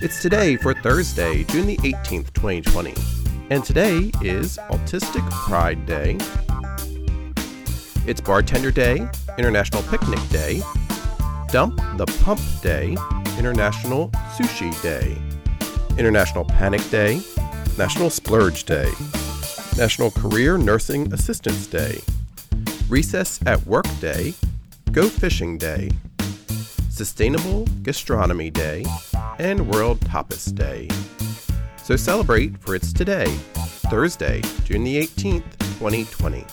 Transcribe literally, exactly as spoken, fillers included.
It's today for Thursday, June the eighteenth, twenty twenty, and today is Autistic Pride Day. It's Bartender Day, International Picnic Day, Dump the Pump Day, International Sushi Day, International Panic Day, National Splurge Day, National Career Nursing Assistance Day, Recess at Work Day, Go Fishing Day, Sustainable Gastronomy Day, and World Tapas Day. So celebrate for it's today, Thursday, June the eighteenth, twenty twenty.